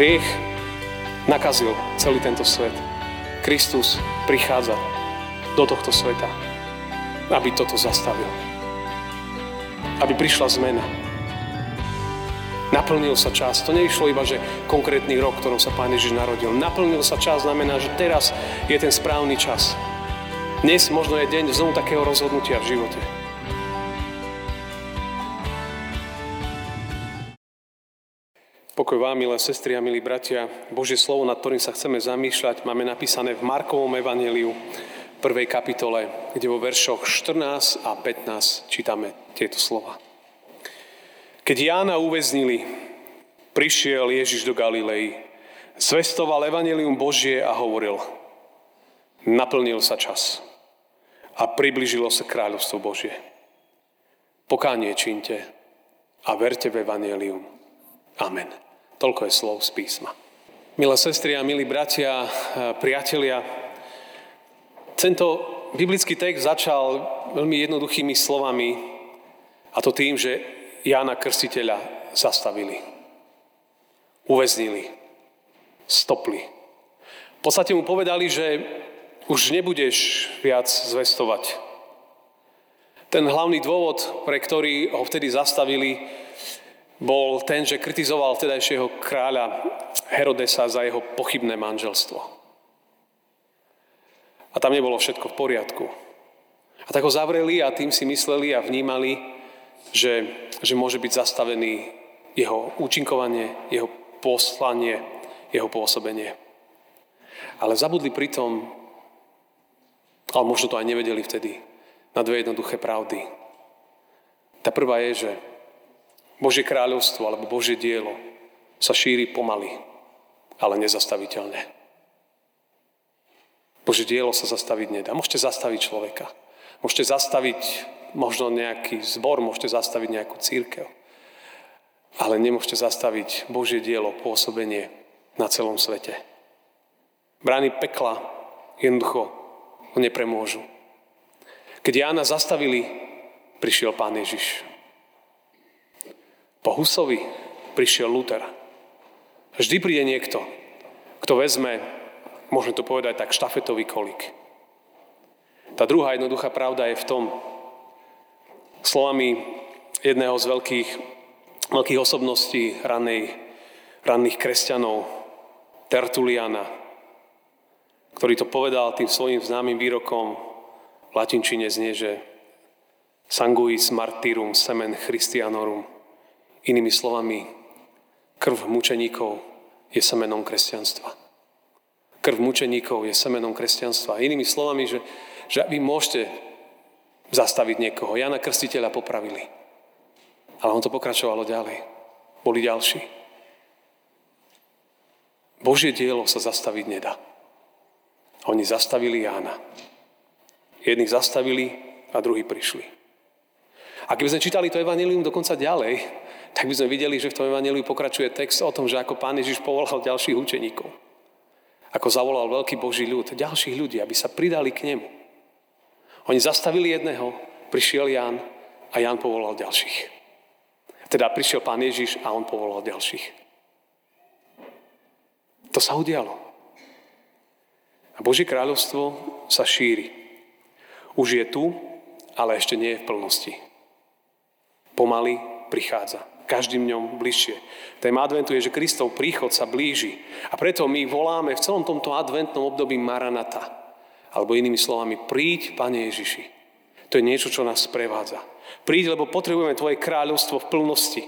Hriech nakazil celý tento svet. Kristus prichádza do tohto sveta, aby toto zastavil. Aby prišla zmena. Naplnil sa čas. To neišlo iba, že konkrétny rok, ktorom sa Pán Ježiš narodil. Naplnil sa čas znamená, že teraz je ten správny čas. Dnes možno je deň znovu takého rozhodnutia v živote. Pokoj vám, milé sestry a milí bratia. Božie slovo, nad ktorým sa chceme zamýšľať, máme napísané v Markovom evanjeliu, 1. kapitole, kde vo veršoch 14 a 15 čítame tieto slova. Keď Jána uväznili, prišiel Ježiš do Galilei, zvestoval evanjelium Božie a hovoril: naplnil sa čas a priblížilo sa kráľovstvo Božie. Pokánie čínte a verte v evanjelium. Amen. Toľko je slov z písma. Milé sestry a milí bratia, priatelia, tento biblický text začal veľmi jednoduchými slovami, a to tým, že Jána Krstiteľa zastavili, uväznili, stopli. V podstate mu povedali, že už nebudeš viac zvestovať. Ten hlavný dôvod, pre ktorý ho vtedy zastavili, bol ten, že kritizoval vtedajšieho kráľa Herodesa za jeho pochybné manželstvo. A tam nebolo všetko v poriadku. A tak ho zavreli a tým si mysleli a vnímali, že môže byť zastavený jeho účinkovanie, jeho poslanie, jeho pôsobenie. Ale zabudli pritom, ale možno to aj nevedeli vtedy, na dve jednoduché pravdy. Tá prvá je, že Božie kráľovstvo alebo Božie dielo sa šíri pomaly, ale nezastaviteľne. Božie dielo sa zastaviť nedá. Môžete zastaviť človeka. Môžete zastaviť možno nejaký zbor, môžete zastaviť nejakú cirkev. Ale nemôžete zastaviť Božie dielo, pôsobenie na celom svete. Brány pekla jednoducho ho nepremôžu. Keď Jána zastavili, prišiel Pán Ježiš. Po Husovi prišiel Luther. Vždy príde niekto, kto vezme, môžeme to povedať tak, štafetový kolík. Tá druhá jednoduchá pravda je v tom, slovami jedného z veľkých osobností ranných kresťanov, Tertuliana, ktorý to povedal tým svojím známym výrokom, v latinčine znie, že sanguis martyrum semen christianorum. Inými slovami, krv mučeníkov je semenom kresťanstva. Krv mučeníkov je semenom kresťanstva. Inými slovami, že vy môžete zastaviť niekoho. Jána Krstiteľa popravili. Ale on to pokračovalo ďalej. Boli ďalší. Božie dielo sa zastaviť nedá. Oni zastavili Jána. Jedných zastavili a druhí prišli. A keby sme čítali to evanjelium dokonca ďalej, tak by sme videli, že v tom evanjeliu pokračuje text o tom, že ako Pán Ježiš povolal ďalších učeníkov. Ako zavolal veľký Boží ľud. Ďalších ľudí, aby sa pridali k nemu. Oni zastavili jedného, prišiel Ján a Ján povolal ďalších. Teda prišiel Pán Ježiš a on povolal ďalších. To sa udialo. A Božie kráľovstvo sa šíri. Už je tu, ale ešte nie je v plnosti. Pomaly prichádza. Každým dňom bližšie. Tém adventu je, že Kristov príchod sa blíži. A preto my voláme v celom tomto adventnom období Maranata. Alebo inými slovami, príď, Pane Ježiši. To je niečo, čo nás sprevádza. Príď, lebo potrebujeme Tvoje kráľovstvo v plnosti.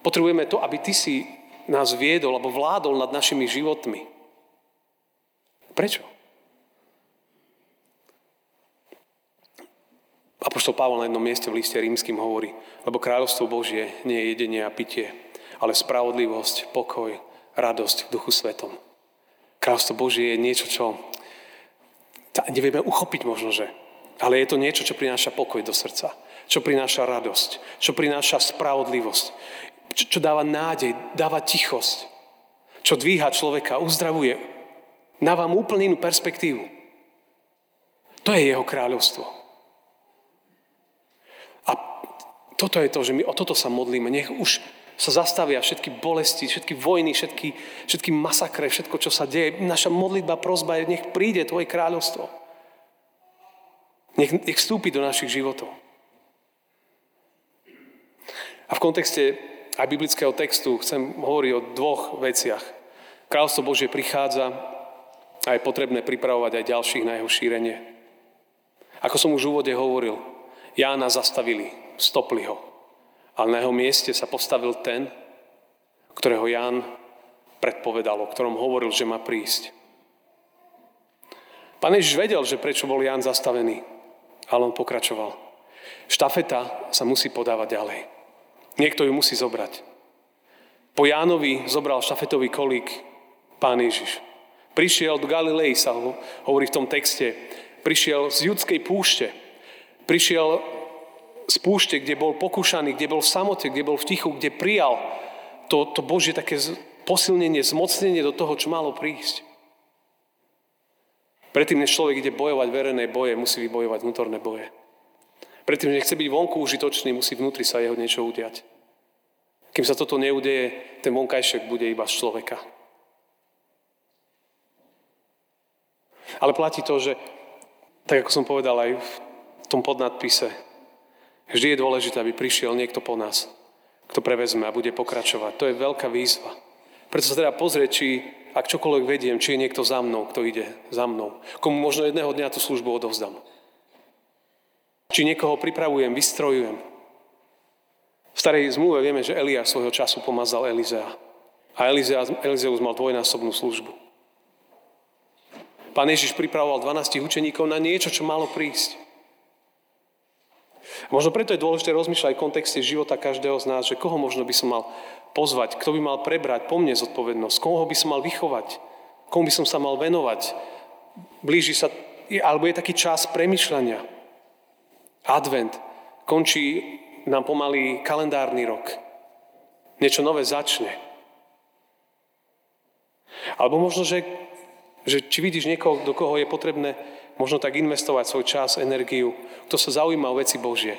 Potrebujeme to, aby Ty si nás viedol, alebo vládol nad našimi životmi. Prečo? Apoštol Pavol na jednom mieste v liste rímskym hovorí, lebo kráľovstvo Božie nie je jedenie a pitie, ale spravodlivosť, pokoj, radosť v Duchu Svetom. Kráľovstvo Božie je niečo, čo nevieme uchopiť možno, že. Ale je to niečo, čo prináša pokoj do srdca. Čo prináša radosť. Čo prináša spravodlivosť. Čo dáva nádej, dáva tichosť. Čo dvíha človeka, uzdravuje. Dáva mu úplne inú perspektívu. To je jeho kráľovstvo. A toto je to, že my o toto sa modlíme. Nech už sa zastavia všetky bolesti, všetky vojny, všetky masakre, všetko, čo sa deje. Naša modlitba, prosba je, nech príde Tvoje kráľovstvo. Nech vstúpi do našich životov. A v kontexte aj biblického textu chcem hovoriť o dvoch veciach. Kráľovstvo Božie prichádza a je potrebné pripravovať aj ďalších na jeho šírenie. Ako som už v úvode hovoril, Jána zastavili, stopli ho. Ale na jeho mieste sa postavil ten, ktorého Ján predpovedal, o ktorom hovoril, že má prísť. Pán Ježiš vedel, že prečo bol Ján zastavený, ale on pokračoval. Štafeta sa musí podávať ďalej. Niekto ju musí zobrať. Po Jánovi zobral štafetový kolík Pán Ježiš. Prišiel do Galilei, sa hovorí v tom texte. Prišiel z judskej púšte. Prišiel z púšte, kde bol pokúšaný, kde bol v samote, kde bol v tichu, kde prijal to Božie také posilnenie, zmocnenie do toho, čo malo prísť. Predtým, než človek ide bojovať verejné boje, musí vybojovať vnútorné boje. Predtým, než chce byť vonku užitočný, musí vnútri sa jeho niečo udiať. Kým sa toto neudeje, ten vonkajšek bude iba z človeka. Ale platí to, že tak ako som povedal aj v tom podnadpise, vždy je dôležité, aby prišiel niekto po nás, kto prevezme a bude pokračovať. To je veľká výzva. Preto sa treba pozrieť, či, ak čokoľvek vediem, či je niekto za mnou, kto ide za mnou. Komu možno jedného dňa tú službu odovzdám. Či niekoho pripravujem, vystrojujem. V starej zmluve vieme, že Eliáš svojho času pomazal Elizea. A Elizeus mal dvojnásobnú službu. Pán Ježiš pripravoval 12 učeníkov na niečo, čo malo prísť. Možno preto je dôležité rozmýšľať v kontexte života každého z nás, že koho možno by som mal pozvať, kto by mal prebrať po mne zodpovednosť, koho by som mal vychovať, komu by som sa mal venovať. Blíži sa, alebo je taký čas premyšľania. Advent. Končí nám pomaly kalendárny rok. Niečo nové začne. Alebo možno, že či vidíš niekoho, do koho je potrebné možno tak investovať svoj čas, energiu. Kto sa zaujíma o veci Božie,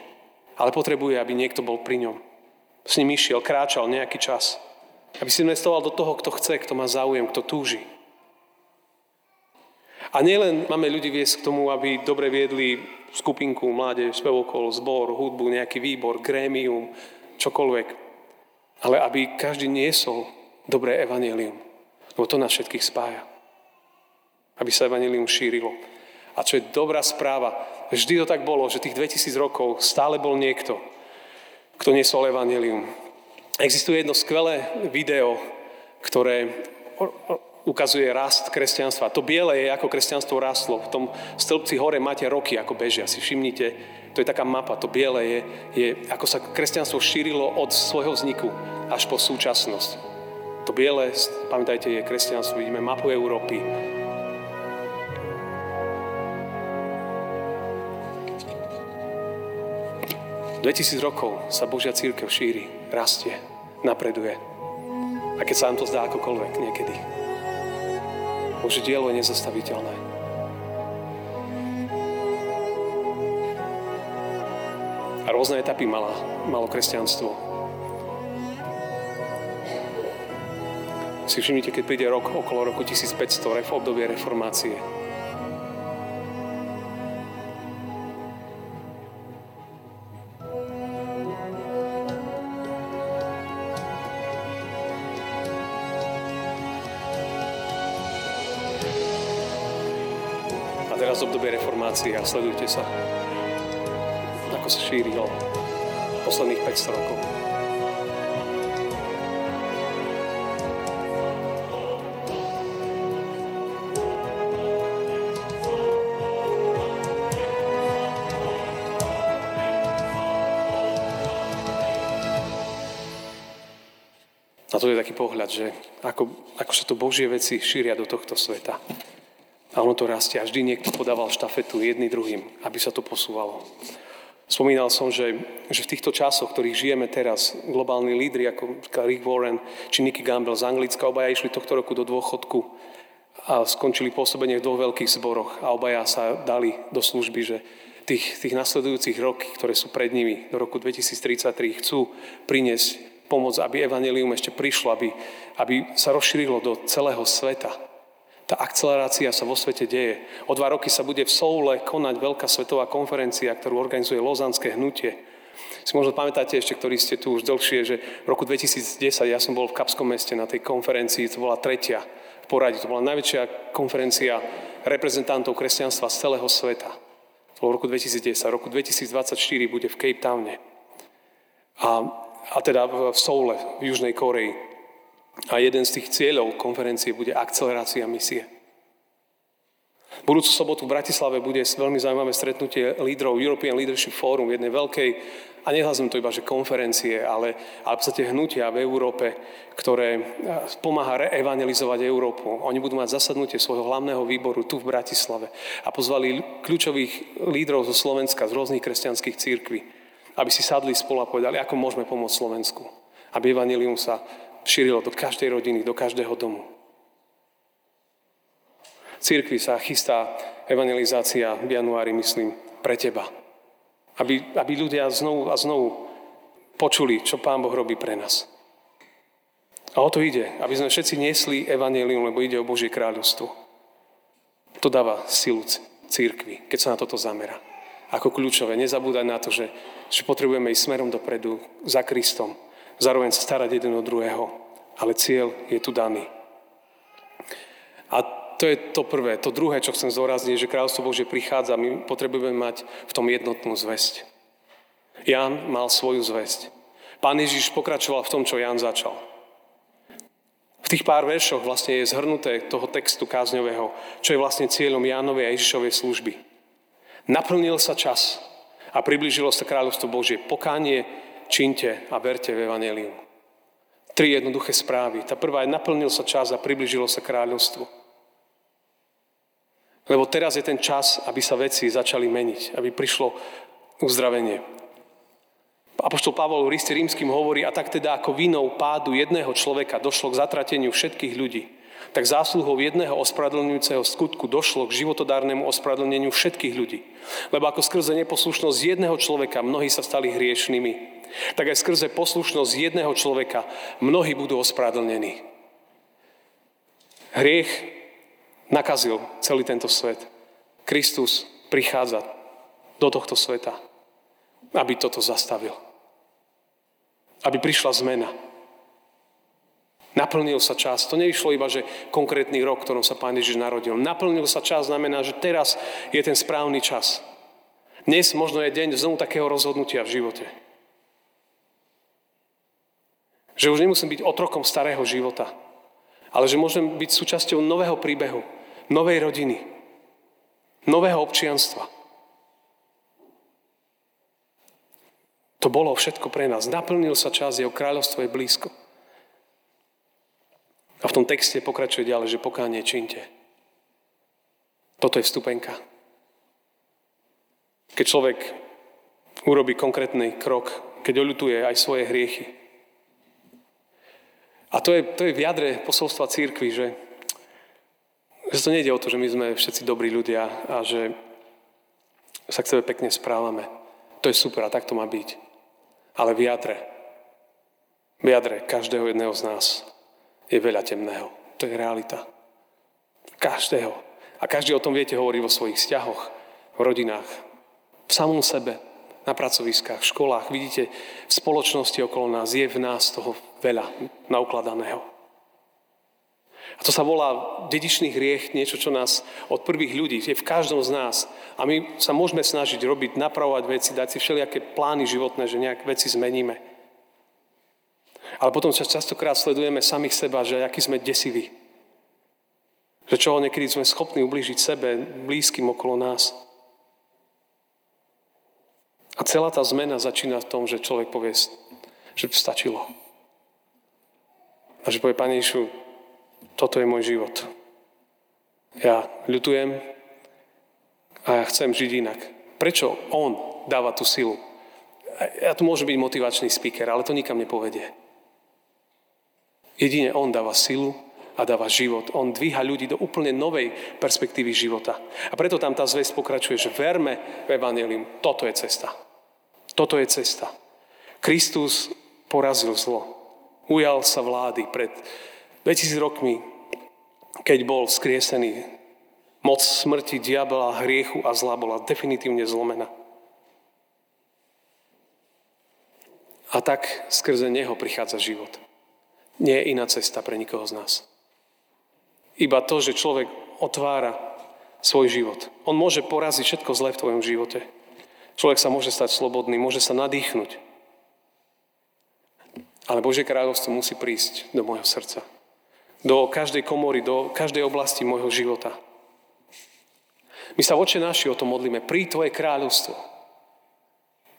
ale potrebuje, aby niekto bol pri ňom. S ním išiel, kráčal nejaký čas. Aby si investoval do toho, kto chce, kto má záujem, kto túži. A nielen máme ľudí viesť k tomu, aby dobre viedli skupinku, mládež, spevokol, zbor, hudbu, nejaký výbor, grémium, čokoľvek. Ale aby každý niesol dobré evanjelium. Lebo to nás všetkých spája. Aby sa evanjelium šírilo. A čo je dobrá správa, vždy to tak bolo, že tých 2000 rokov stále bol niekto, kto nesol evanjelium. Existuje jedno skvelé video, ktoré ukazuje rast kresťanstva. To biele je, ako kresťanstvo rastlo. V tom stĺpci hore máte roky, ako bežia. Si všimnite, to je taká mapa. To biele je ako sa kresťanstvo šírilo od svojho vzniku až po súčasnosť. To biele, pamätajte, je kresťanstvo. Vidíme mapu Európy. V 2000 rokov sa Božia cirkev šíri, rastie, napreduje. A keď sa vám to zdá akokoľvek niekedy, Božie dielo je nezastaviteľné. A rôzne etapy malo kresťanstvo. Si všimnite, keď príde rok okolo roku 1500, v obdobie reformácie. Teraz obdobie reformácie a sledujte sa, ako sa šírilo posledných 500 rokov. A to je taký pohľad, že ako sa to Božie veci šíria do tohto sveta. A ono to rastie. A vždy niekto podával štafetu jedný druhým, aby sa to posúvalo. Spomínal som, že v týchto časoch, ktorých žijeme teraz, globálni lídri ako Rick Warren či Nicky Gamble z Anglicka, obaja išli tohto roku do dôchodku a skončili pôsobenie v dvoch veľkých zboroch a obaja sa dali do služby, že tých nasledujúcich rokov, ktoré sú pred nimi do roku 2033, chcú priniesť pomôcť, aby evanjelium ešte prišlo, aby sa rozšírilo do celého sveta. Tá akcelerácia sa vo svete deje. O 2 roky sa bude v Soule konať veľká svetová konferencia, ktorú organizuje Lozanské hnutie. Si možno pamätáte ešte, ktorí ste tu už dlhšie, že v roku 2010 ja som bol v Kapskom meste na tej konferencii, to bola 3. v poradí, to bola najväčšia konferencia reprezentantov kresťanstva z celého sveta. To bolo v roku 2010, v roku 2024 bude v Cape Towne. A teda v Soule, v Južnej Koreji. A jeden z tých cieľov konferencie bude akcelerácia misie. Budúcu sobotu v Bratislave bude veľmi zaujímavé stretnutie lídrov European Leadership Forum, jednej veľkej, a nehľadzujem to iba, že konferencie, ale v podstate hnutia v Európe, ktoré pomáha reevangelizovať Európu. Oni budú mať zasadnutie svojho hlavného výboru tu v Bratislave a pozvali kľúčových lídrov zo Slovenska, z rôznych kresťanských cirkví, aby si sadli spolu a povedali, ako môžeme pomôcť Slovensku. Aby evanjelium sa šírilo do každej rodiny, do každého domu. V cirkvi sa chystá evangelizácia v januári, myslím, pre teba. Aby ľudia znovu a znovu počuli, čo Pán Boh robí pre nás. A o to ide, aby sme všetci niesli evanjelium, lebo ide o Božie kráľovstvo. To dáva silu cirkvi, keď sa na toto zamerá. Ako kľúčové. Nezabúdať na to, že potrebujeme ísť smerom dopredu za Kristom. Zároveň sa starať jeden od druhého. Ale cieľ je tu daný. A to je to prvé. To druhé, čo chcem zdôrazniť, je, že kráľovstvo Božie prichádza. My potrebujeme mať v tom jednotnú zvesť. Ján mal svoju zvesť. Pán Ježiš pokračoval v tom, čo Ján začal. V tých pár veršoch vlastne je zhrnuté toho textu kázňového, čo je vlastne cieľom Jánovej a Ježišovej služby. Naplnil sa čas a priblížilo sa kráľovstvo Božie. Pokánie, čínte a verte v evanjelium. 3 jednoduché správy. Tá prvá je naplnil sa čas a priblížilo sa kráľovstvo. Lebo teraz je ten čas, aby sa veci začali meniť, aby prišlo uzdravenie. Apoštol Pavol v liste rímskym hovorí, a tak teda ako vinou pádu jedného človeka došlo k zatrateniu všetkých ľudí, tak zásluhou jedného ospravedlňujúceho skutku došlo k životodárnemu ospravedlneniu všetkých ľudí. Lebo ako skrze neposlušnosť jedného človeka mnohí sa stali hriešnými, tak aj skrze poslušnosť jedného človeka mnohí budú ospravedlnení. Hriech nakazil celý tento svet. Kristus prichádza do tohto sveta, aby toto zastavil. Aby prišla zmena. Naplnil sa čas. To neišlo iba, že konkrétny rok, ktorom sa Pán Ježiš narodil. Naplnil sa čas znamená, že teraz je ten správny čas. Dnes možno je deň znovu takého rozhodnutia v živote. Že už nemusím byť otrokom starého života, ale že môžem byť súčasťou nového príbehu, novej rodiny, nového občianstva. To bolo všetko pre nás. Naplnil sa čas, jeho kráľovstvo je blízko. A v tom texte pokračuje ďalej, že pokánie čínte. Toto je vstupenka. Keď človek urobí konkrétny krok, keď oľutuje aj svoje hriechy. A to je v jadre posolstva cirkvi, že to nejde o to, že my sme všetci dobrí ľudia a že sa k sebe pekne správame. To je super a tak to má byť. Ale v jadre každého jedného z nás je veľa temného. To je realita. Každého. A každý o tom, viete, hovorí vo svojich vzťahoch, v rodinách, v samom sebe, na pracoviskách, v školách. Vidíte, v spoločnosti okolo nás je v nás toho veľa naukladaného. A to sa volá dedičný hriech, niečo, čo nás od prvých ľudí, je v každom z nás. A my sa môžeme snažiť robiť, napravovať veci, dať si všelijaké plány životné, že nejak veci zmeníme. Ale potom častokrát sledujeme samých seba, že aký sme desiví. Že čoho niekedy sme schopní ublížiť sebe, blízkym okolo nás. A celá tá zmena začína v tom, že človek povie, že stačilo. A že povie, Pane Ježišu, toto je môj život. Ja ľutujem a ja chcem žiť inak. Prečo on dáva tú silu? Ja tu môžem byť motivačný speaker, ale to nikam nepovedie. Jedine on dáva silu a dáva život. On dvíha ľudí do úplne novej perspektívy života. A preto tam tá zvesť pokračuje, že verme v evanjelium. Toto je cesta. Kristus porazil zlo. Ujal sa vlády pred 2000 rokmi, keď bol skriesený. Moc smrti, diabla, hriechu a zla bola definitívne zlomená. A tak skrze neho prichádza život. Nie je iná cesta pre nikoho z nás. Iba to, že človek otvára svoj život. On môže poraziť všetko zlé v tvojom živote. Človek sa môže stať slobodný, môže sa nadýchnuť. Ale Božie kráľovstvo musí prísť do môjho srdca. Do každej komory, do každej oblasti môjho života. My sa v Otče náši o to modlíme. Príď tvoje kráľovstvo.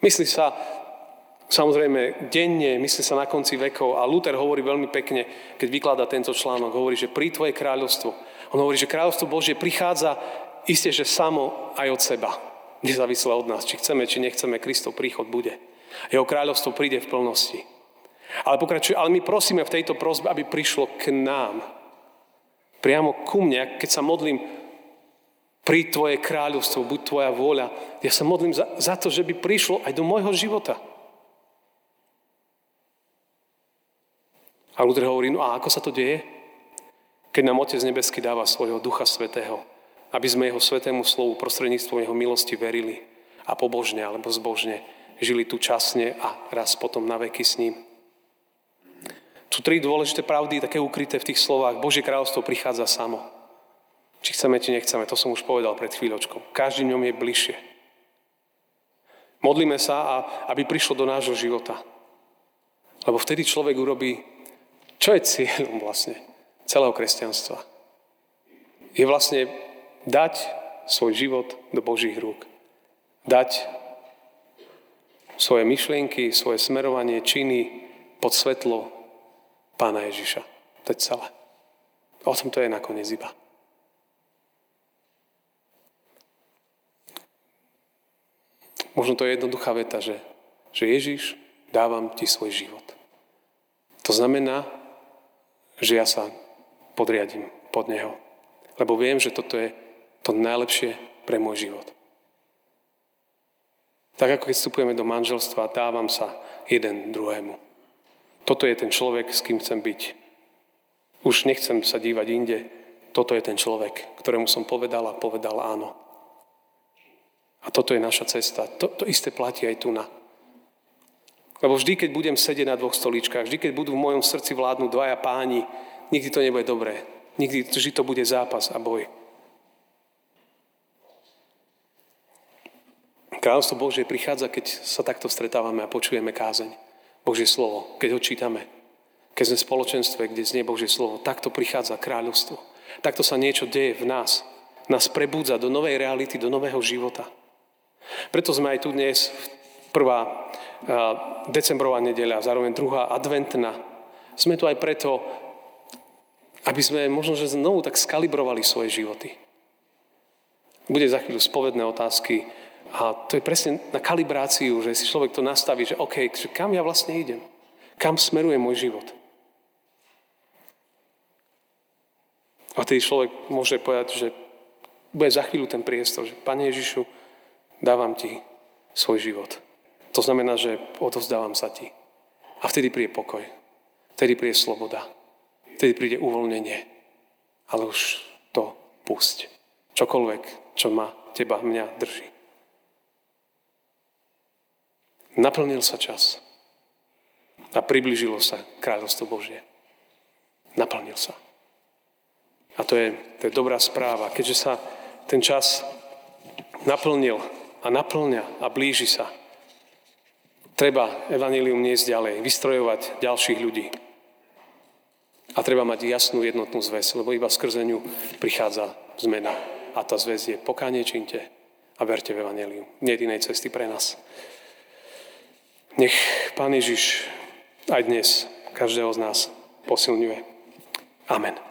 Myslí sa samozrejme denne, myslí sa na konci vekov a Luther hovorí veľmi pekne, keď vykladá tento článok, hovorí, že pri tvoje kráľovstvo. On hovorí, že kráľovstvo Božie prichádza isté, že samo aj od seba. Nezávisle od nás, či chceme, či nechceme, Kristov príchod bude. Jeho kráľovstvo príde v plnosti. Ale pokračuje, ale my prosíme v tejto prosbe, aby prišlo k nám. Priamo ku mne, keď sa modlím, pri tvoje kráľovstvo, buď tvoja vôľa, ja sa modlím za to, že by prišlo aj do môjho života. A Luther hovorí, no a ako sa to deje? Keď nám Otec nebeský dáva svojho Ducha Svätého, aby sme jeho svätému slovu prostredníctvom jeho milosti verili a pobožne alebo zbožne žili tu časne a raz potom na veky s ním. Sú tri dôležité pravdy, také ukryté v tých slovách. Božie kráľovstvo prichádza samo. Či chceme, či nechceme, to som už povedal pred chvíľočkou. Každý dňom je bližšie. Modlíme sa, aby prišlo do nášho života. Lebo vtedy človek urobí. Čo je cieľom vlastne celého kresťanstva? Je vlastne dať svoj život do Božích rúk. Dať svoje myšlienky, svoje smerovanie, činy pod svetlo Pána Ježiša. To je celé. O tom to je nakoniec iba. Možno to je jednoduchá veta, že Ježiš, dávam ti svoj život. To znamená, že ja sa podriadím pod neho. Lebo viem, že toto je to najlepšie pre môj život. Tak ako keď vstupujeme do manželstva, dávam sa jeden druhému. Toto je ten človek, s kým chcem byť. Už nechcem sa dívať inde. Toto je ten človek, ktorému som povedal a povedal áno. A toto je naša cesta. To isté platí aj tu na. Lebo vždy, keď budem sedieť na dvoch stoličkách, vždy, keď budú v mojom srdci vládnuť dvaja páni, nikdy to nebude dobré. Vždy to bude zápas a boj. Kráľovstvo Božie prichádza, keď sa takto stretávame a počujeme kázeň. Božie slovo, keď ho čítame. Keď sme v spoločenstve, kde znie Božie slovo, takto prichádza kráľovstvo. Takto sa niečo deje v nás. Nás prebudza do novej reality, do nového života. Preto sme aj tu dnes prvá decembrová nedeľa, zároveň druhá adventná. Sme tu aj preto, aby sme možno, že znovu tak skalibrovali svoje životy. Bude za chvíľu spovedné otázky a to je presne na kalibráciu, že si človek to nastaví, že OK, že kam ja vlastne idem? Kam smeruje môj život? A tedy človek môže povedať, že bude za chvíľu ten priestor, že Pane Ježišu, dávam ti svoj život. To znamená, že odovzdávam sa ti. A vtedy príde pokoj. Vtedy príde sloboda. Vtedy príde uvoľnenie. Ale už to pusť. Čokoľvek, čo ma, teba, mňa drží. Naplnil sa čas. A priblížilo sa kráľovstvo Božie. Naplnil sa. A to je dobrá správa. Keďže sa ten čas naplnil a naplňa a blíži sa, treba evanjelium niesť ďalej, vystrojovať ďalších ľudí. A treba mať jasnú jednotnú zväz, lebo iba skrze ňu prichádza zmena. A tá zväz je pokánie činte a verte v evanjelium. Nie je inej cesty pre nás. Nech Pán Ježiš aj dnes každého z nás posilňuje. Amen.